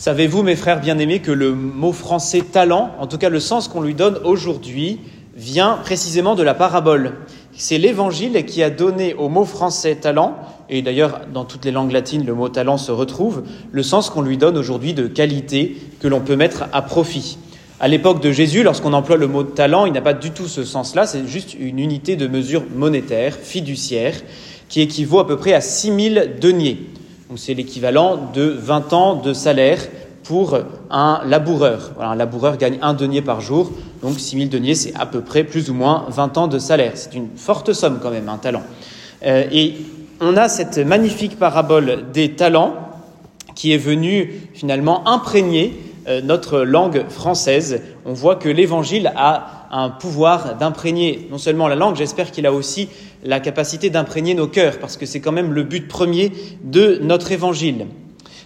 Savez-vous, mes frères bien-aimés, que le mot français « talent », en tout cas le sens qu'on lui donne aujourd'hui, vient précisément de la parabole. C'est l'Évangile qui a donné au mot français « talent », et d'ailleurs dans toutes les langues latines le mot « talent » se retrouve, le sens qu'on lui donne aujourd'hui de qualité que l'on peut mettre à profit. À l'époque de Jésus, lorsqu'on emploie le mot « talent », il n'a pas du tout ce sens-là, c'est juste une unité de mesure monétaire, fiduciaire, qui équivaut à peu près à 6000 deniers. Donc c'est l'équivalent de 20 ans de salaire pour un laboureur. Voilà, un laboureur gagne 1 denier par jour, donc 6000 deniers, c'est à peu près plus ou moins 20 ans de salaire. C'est une forte somme quand même, un talent. Et on a cette magnifique parabole des talents qui est venue finalement imprégner notre langue française. On voit que l'Évangile a un pouvoir d'imprégner non seulement la langue, j'espère qu'il a aussi la capacité d'imprégner nos cœurs, parce que c'est quand même le but premier de notre Évangile.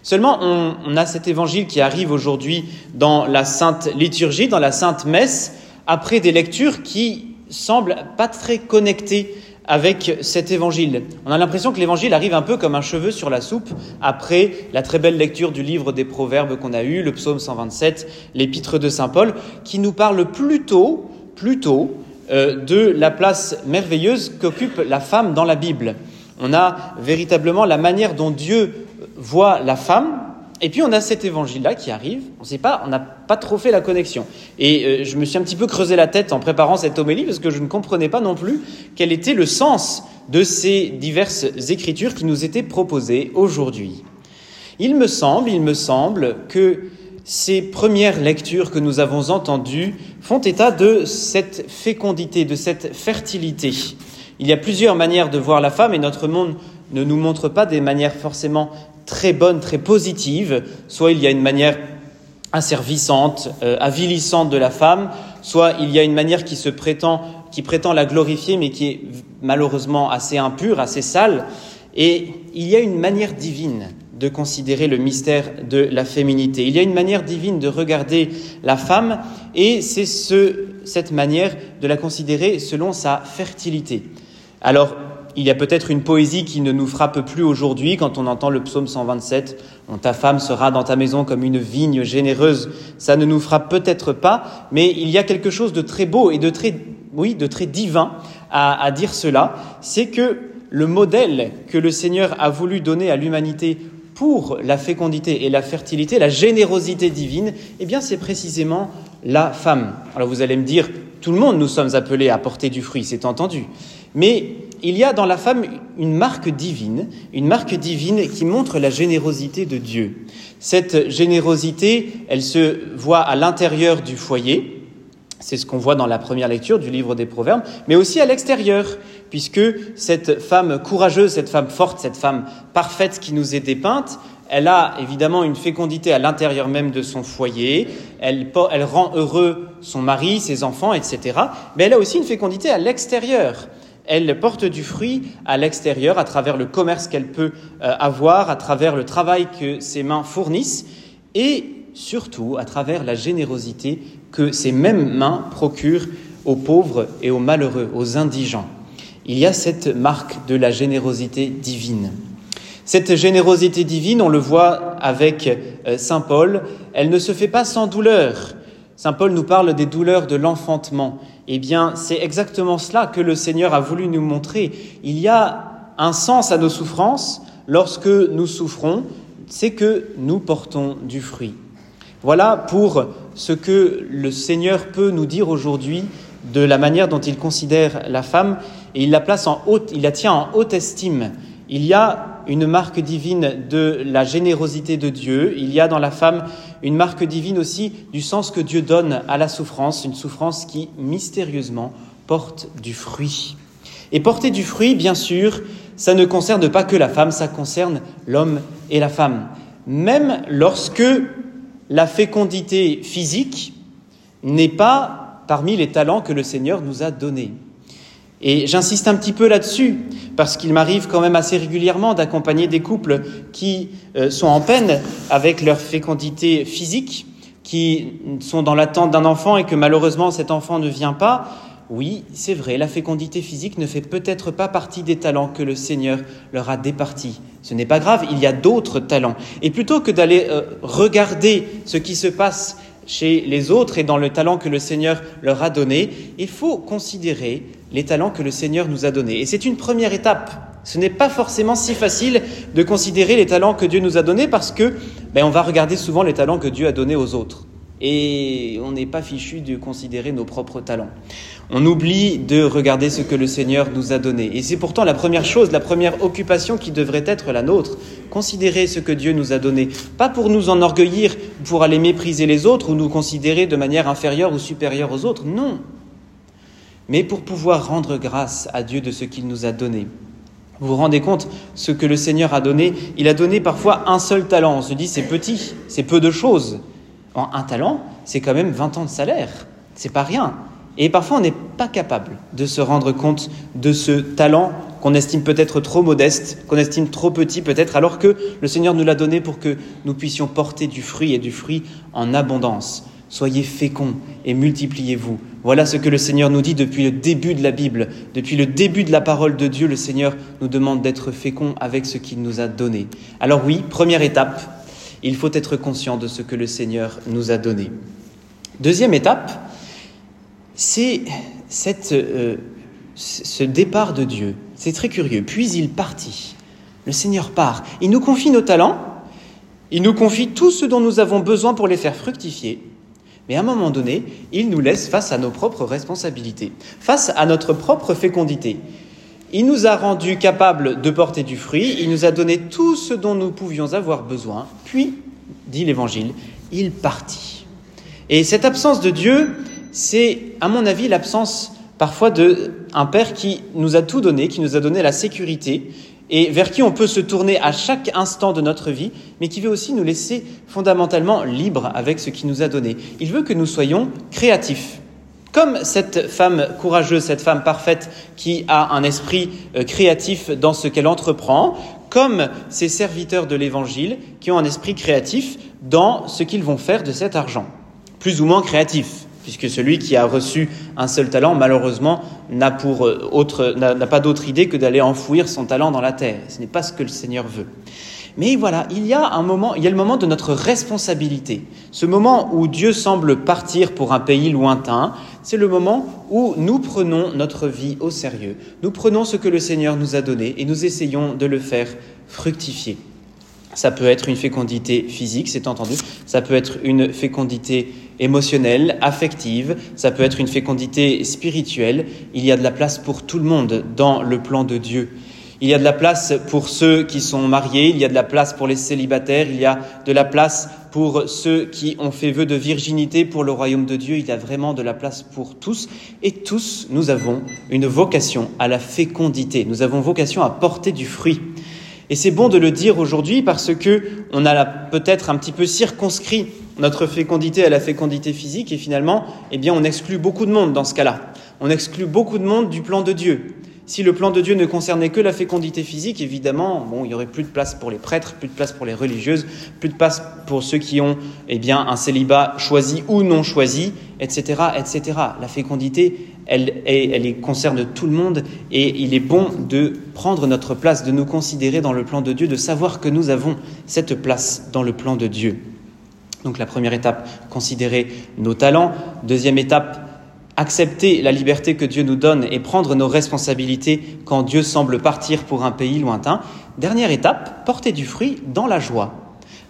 Seulement, on a cet Évangile qui arrive aujourd'hui dans la Sainte Liturgie, dans la Sainte Messe, après des lectures qui semblent pas très connectées avec cet Évangile. On a l'impression que l'Évangile arrive un peu comme un cheveu sur la soupe après la très belle lecture du livre des Proverbes qu'on a eu, le psaume 127, l'épître de Saint Paul, qui nous parle plutôt de la place merveilleuse qu'occupe la femme dans la Bible. On a véritablement la manière dont Dieu voit la femme, et puis on a cet Évangile-là qui arrive, on n'a pas trop fait la connexion. Et je me suis un petit peu creusé la tête en préparant cette homélie parce que je ne comprenais pas non plus quel était le sens de ces diverses écritures qui nous étaient proposées aujourd'hui. Il me semble que ces premières lectures que nous avons entendues font état de cette fécondité, de cette fertilité. Il y a plusieurs manières de voir la femme et notre monde ne nous montre pas des manières forcément très bonne, très positive. Soit il y a une manière asservissante, avilissante de la femme, soit il y a une manière qui prétend la glorifier, mais qui est malheureusement assez impure, assez sale. Et il y a une manière divine de considérer le mystère de la féminité. Il y a une manière divine de regarder la femme, et c'est cette manière de la considérer selon sa fertilité. Alors, il y a peut-être une poésie qui ne nous frappe plus aujourd'hui quand on entend le psaume 127 « Ta femme sera dans ta maison comme une vigne généreuse ». Ça ne nous frappe peut-être pas, mais il y a quelque chose de très beau et de très divin à dire cela. C'est que le modèle que le Seigneur a voulu donner à l'humanité pour la fécondité et la fertilité, la générosité divine, eh bien c'est précisément la femme. Alors vous allez me dire, tout le monde nous sommes appelés à porter du fruit, c'est entendu. Mais il y a dans la femme une marque divine qui montre la générosité de Dieu. Cette générosité, elle se voit à l'intérieur du foyer, c'est ce qu'on voit dans la première lecture du livre des Proverbes, mais aussi à l'extérieur, puisque cette femme courageuse, cette femme forte, cette femme parfaite qui nous est dépeinte, elle a évidemment une fécondité à l'intérieur même de son foyer, elle rend heureux son mari, ses enfants, etc. Mais elle a aussi une fécondité à l'extérieur. Elle porte du fruit à l'extérieur, à travers le commerce qu'elle peut avoir, à travers le travail que ses mains fournissent et surtout à travers la générosité que ces mêmes mains procurent aux pauvres et aux malheureux, aux indigents. Il y a cette marque de la générosité divine. Cette générosité divine, on le voit avec saint Paul, elle ne se fait pas sans douleur. Saint Paul nous parle des douleurs de l'enfantement. Eh bien, c'est exactement cela que le Seigneur a voulu nous montrer. Il y a un sens à nos souffrances. Lorsque nous souffrons, c'est que nous portons du fruit. Voilà pour ce que le Seigneur peut nous dire aujourd'hui de la manière dont il considère la femme et il la tient en haute estime. Il y a une marque divine de la générosité de Dieu. Il y a dans la femme une marque divine aussi du sens que Dieu donne à la souffrance, une souffrance qui mystérieusement porte du fruit. Et porter du fruit, bien sûr, ça ne concerne pas que la femme, ça concerne l'homme et la femme. Même lorsque la fécondité physique n'est pas parmi les talents que le Seigneur nous a donnés. Et j'insiste un petit peu là-dessus, parce qu'il m'arrive quand même assez régulièrement d'accompagner des couples qui sont en peine avec leur fécondité physique, qui sont dans l'attente d'un enfant et que malheureusement cet enfant ne vient pas. Oui, c'est vrai, la fécondité physique ne fait peut-être pas partie des talents que le Seigneur leur a départis. Ce n'est pas grave, il y a d'autres talents. Et plutôt que d'aller regarder ce qui se passe chez les autres et dans le talent que le Seigneur leur a donné, il faut considérer les talents que le Seigneur nous a donnés. Et c'est une première étape. Ce n'est pas forcément si facile de considérer les talents que Dieu nous a donnés parce que on va regarder souvent les talents que Dieu a donnés aux autres. Et on n'est pas fichu de considérer nos propres talents. On oublie de regarder ce que le Seigneur nous a donné. Et c'est pourtant la première chose, la première occupation qui devrait être la nôtre. Considérer ce que Dieu nous a donné. Pas pour nous enorgueillir, pour aller mépriser les autres ou nous considérer de manière inférieure ou supérieure aux autres. Non. Mais pour pouvoir rendre grâce à Dieu de ce qu'il nous a donné. Vous vous rendez compte, ce que le Seigneur a donné, il a donné parfois un seul talent. On se dit, c'est petit, c'est peu de choses. Un talent, c'est quand même 20 ans de salaire. C'est pas rien. Et parfois, on n'est pas capable de se rendre compte de ce talent qu'on estime peut-être trop modeste, qu'on estime trop petit peut-être, alors que le Seigneur nous l'a donné pour que nous puissions porter du fruit et du fruit en abondance. Soyez féconds et multipliez-vous. Voilà ce que le Seigneur nous dit depuis le début de la Bible. Depuis le début de la parole de Dieu, le Seigneur nous demande d'être féconds avec ce qu'il nous a donné. Alors oui, première étape, il faut être conscient de ce que le Seigneur nous a donné. Deuxième étape, c'est ce départ de Dieu. C'est très curieux. Puis il partit. Le Seigneur part. Il nous confie nos talents. Il nous confie tout ce dont nous avons besoin pour les faire fructifier. Mais à un moment donné, il nous laisse face à nos propres responsabilités, face à notre propre fécondité. Il nous a rendus capables de porter du fruit, il nous a donné tout ce dont nous pouvions avoir besoin. Puis, dit l'Évangile, il partit. Et cette absence de Dieu, c'est, à mon avis, l'absence parfois d'un Père qui nous a tout donné, qui nous a donné la sécurité, et vers qui on peut se tourner à chaque instant de notre vie, mais qui veut aussi nous laisser fondamentalement libres avec ce qu'il nous a donné. Il veut que nous soyons créatifs. Comme cette femme courageuse, cette femme parfaite qui a un esprit créatif dans ce qu'elle entreprend, comme ces serviteurs de l'Évangile qui ont un esprit créatif dans ce qu'ils vont faire de cet argent. Plus ou moins créatif, puisque celui qui a reçu un seul talent, malheureusement, n'a pas d'autre idée que d'aller enfouir son talent dans la terre. Ce n'est pas ce que le Seigneur veut. Mais voilà, il y a le moment de notre responsabilité. Ce moment où Dieu semble partir pour un pays lointain, c'est le moment où nous prenons notre vie au sérieux. Nous prenons ce que le Seigneur nous a donné et nous essayons de le faire fructifier. Ça peut être une fécondité physique, c'est entendu. Ça peut être une fécondité émotionnelle, affective. Ça peut être une fécondité spirituelle. Il y a de la place pour tout le monde dans le plan de Dieu. Il y a de la place pour ceux qui sont mariés, il y a de la place pour les célibataires, il y a de la place pour ceux qui ont fait vœu de virginité pour le royaume de Dieu. Il y a vraiment de la place pour tous. Et tous, nous avons une vocation à la fécondité. Nous avons vocation à porter du fruit. Et c'est bon de le dire aujourd'hui parce que on a peut-être un petit peu circonscrit notre fécondité à la fécondité physique et finalement, on exclut beaucoup de monde dans ce cas-là. On exclut beaucoup de monde du plan de Dieu. Si le plan de Dieu ne concernait que la fécondité physique, évidemment, il n'y aurait plus de place pour les prêtres, plus de place pour les religieuses, plus de place pour ceux qui ont un célibat choisi ou non choisi, etc., etc. La fécondité, elle concerne tout le monde et il est bon de prendre notre place, de nous considérer dans le plan de Dieu, de savoir que nous avons cette place dans le plan de Dieu. Donc la première étape, considérer nos talents. Deuxième étape, accepter la liberté que Dieu nous donne et prendre nos responsabilités quand Dieu semble partir pour un pays lointain. Dernière étape, porter du fruit dans la joie.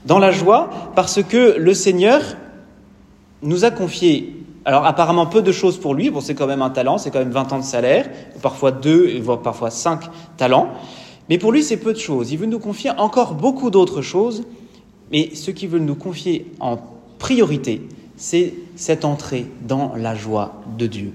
Dans la joie parce que le Seigneur nous a confié, alors apparemment peu de choses pour lui, c'est quand même un talent, c'est quand même 20 ans de salaire, parfois 2, voire parfois 5 talents, mais pour lui c'est peu de choses. Il veut nous confier encore beaucoup d'autres choses, mais ce qu'il veut nous confier en priorité, c'est cette entrée dans la joie de Dieu.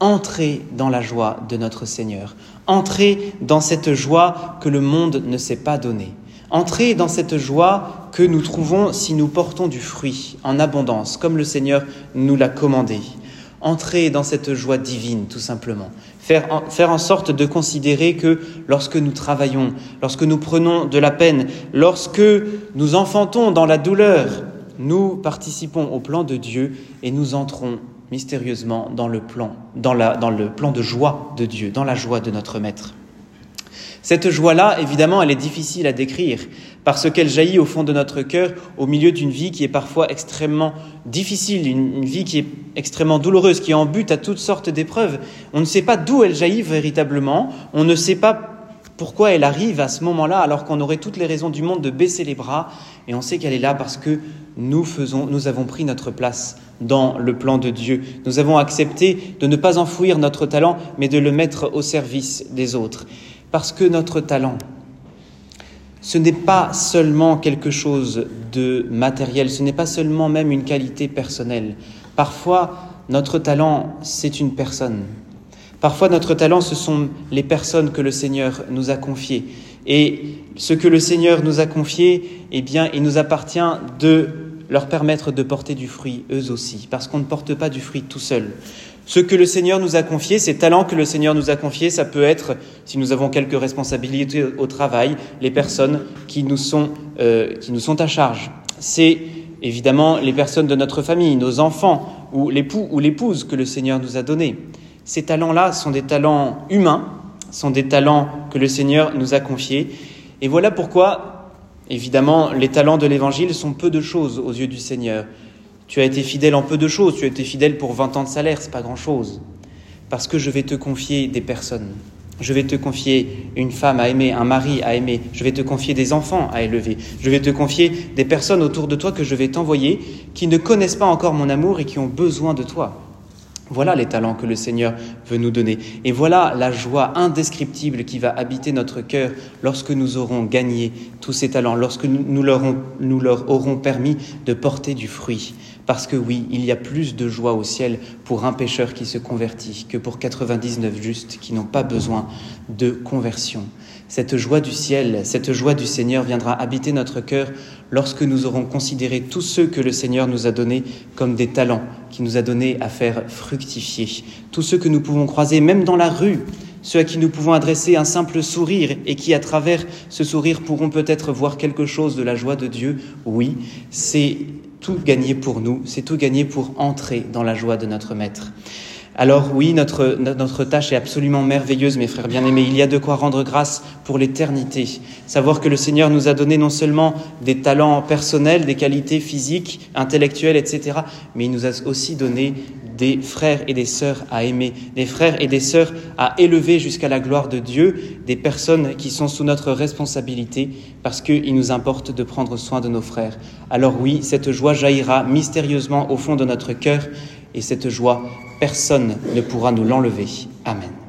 Entrer dans la joie de notre Seigneur. Entrer dans cette joie que le monde ne s'est pas donnée. Entrer dans cette joie que nous trouvons si nous portons du fruit en abondance, comme le Seigneur nous l'a commandé. Entrer dans cette joie divine, tout simplement. Faire en sorte de considérer que lorsque nous travaillons, lorsque nous prenons de la peine, lorsque nous enfantons dans la douleur, nous participons au plan de Dieu et nous entrons mystérieusement dans le plan de joie de Dieu, dans la joie de notre Maître. Cette joie-là, évidemment, elle est difficile à décrire parce qu'elle jaillit au fond de notre cœur au milieu d'une vie qui est parfois extrêmement difficile, une vie qui est extrêmement douloureuse, qui est en but à toutes sortes d'épreuves. On ne sait pas d'où elle jaillit véritablement, on ne sait pas pourquoi elle arrive à ce moment-là alors qu'on aurait toutes les raisons du monde de baisser les bras, et on sait qu'elle est là parce que nous avons pris notre place dans le plan de Dieu. Nous avons accepté de ne pas enfouir notre talent mais de le mettre au service des autres. Parce que notre talent, ce n'est pas seulement quelque chose de matériel, ce n'est pas seulement même une qualité personnelle. Parfois, notre talent, c'est une personne. Parfois, notre talent, ce sont les personnes que le Seigneur nous a confiées. Et ce que le Seigneur nous a confié, eh bien, il nous appartient de leur permettre de porter du fruit eux aussi, parce qu'on ne porte pas du fruit tout seul. Ce que le Seigneur nous a confié, ces talents que le Seigneur nous a confiés, ça peut être, si nous avons quelques responsabilités au travail, les personnes qui nous sont à charge. C'est évidemment les personnes de notre famille, nos enfants ou l'époux ou l'épouse que le Seigneur nous a donnés. Ces talents-là sont des talents humains, sont des talents que le Seigneur nous a confiés. Et voilà pourquoi, évidemment, les talents de l'Évangile sont peu de choses aux yeux du Seigneur. Tu as été fidèle en peu de choses, tu as été fidèle pour 20 ans de salaire, c'est pas grand-chose. Parce que je vais te confier des personnes. Je vais te confier une femme à aimer, un mari à aimer. Je vais te confier des enfants à élever. Je vais te confier des personnes autour de toi que je vais t'envoyer, qui ne connaissent pas encore mon amour et qui ont besoin de toi. Voilà les talents que le Seigneur veut nous donner. Et voilà la joie indescriptible qui va habiter notre cœur lorsque nous aurons gagné tous ces talents, lorsque nous leur aurons permis de porter du fruit. Parce que oui, il y a plus de joie au ciel pour un pécheur qui se convertit que pour 99 justes qui n'ont pas besoin de conversion. Cette joie du ciel, cette joie du Seigneur viendra habiter notre cœur lorsque nous aurons considéré tous ceux que le Seigneur nous a donnés comme des talents qu'il nous a donnés à faire fructifier. Tous ceux que nous pouvons croiser, même dans la rue, ceux à qui nous pouvons adresser un simple sourire et qui, à travers ce sourire, pourront peut-être voir quelque chose de la joie de Dieu. Oui, c'est tout gagné pour nous, c'est tout gagné pour entrer dans la joie de notre Maître. Alors oui, notre tâche est absolument merveilleuse, mes frères bien-aimés. Il y a de quoi rendre grâce pour l'éternité. Savoir que le Seigneur nous a donné non seulement des talents personnels, des qualités physiques, intellectuelles, etc., mais il nous a aussi donné des frères et des sœurs à aimer, des frères et des sœurs à élever jusqu'à la gloire de Dieu, des personnes qui sont sous notre responsabilité, parce qu'il nous importe de prendre soin de nos frères. Alors oui, cette joie jaillira mystérieusement au fond de notre cœur, et cette joie, personne ne pourra nous l'enlever. Amen.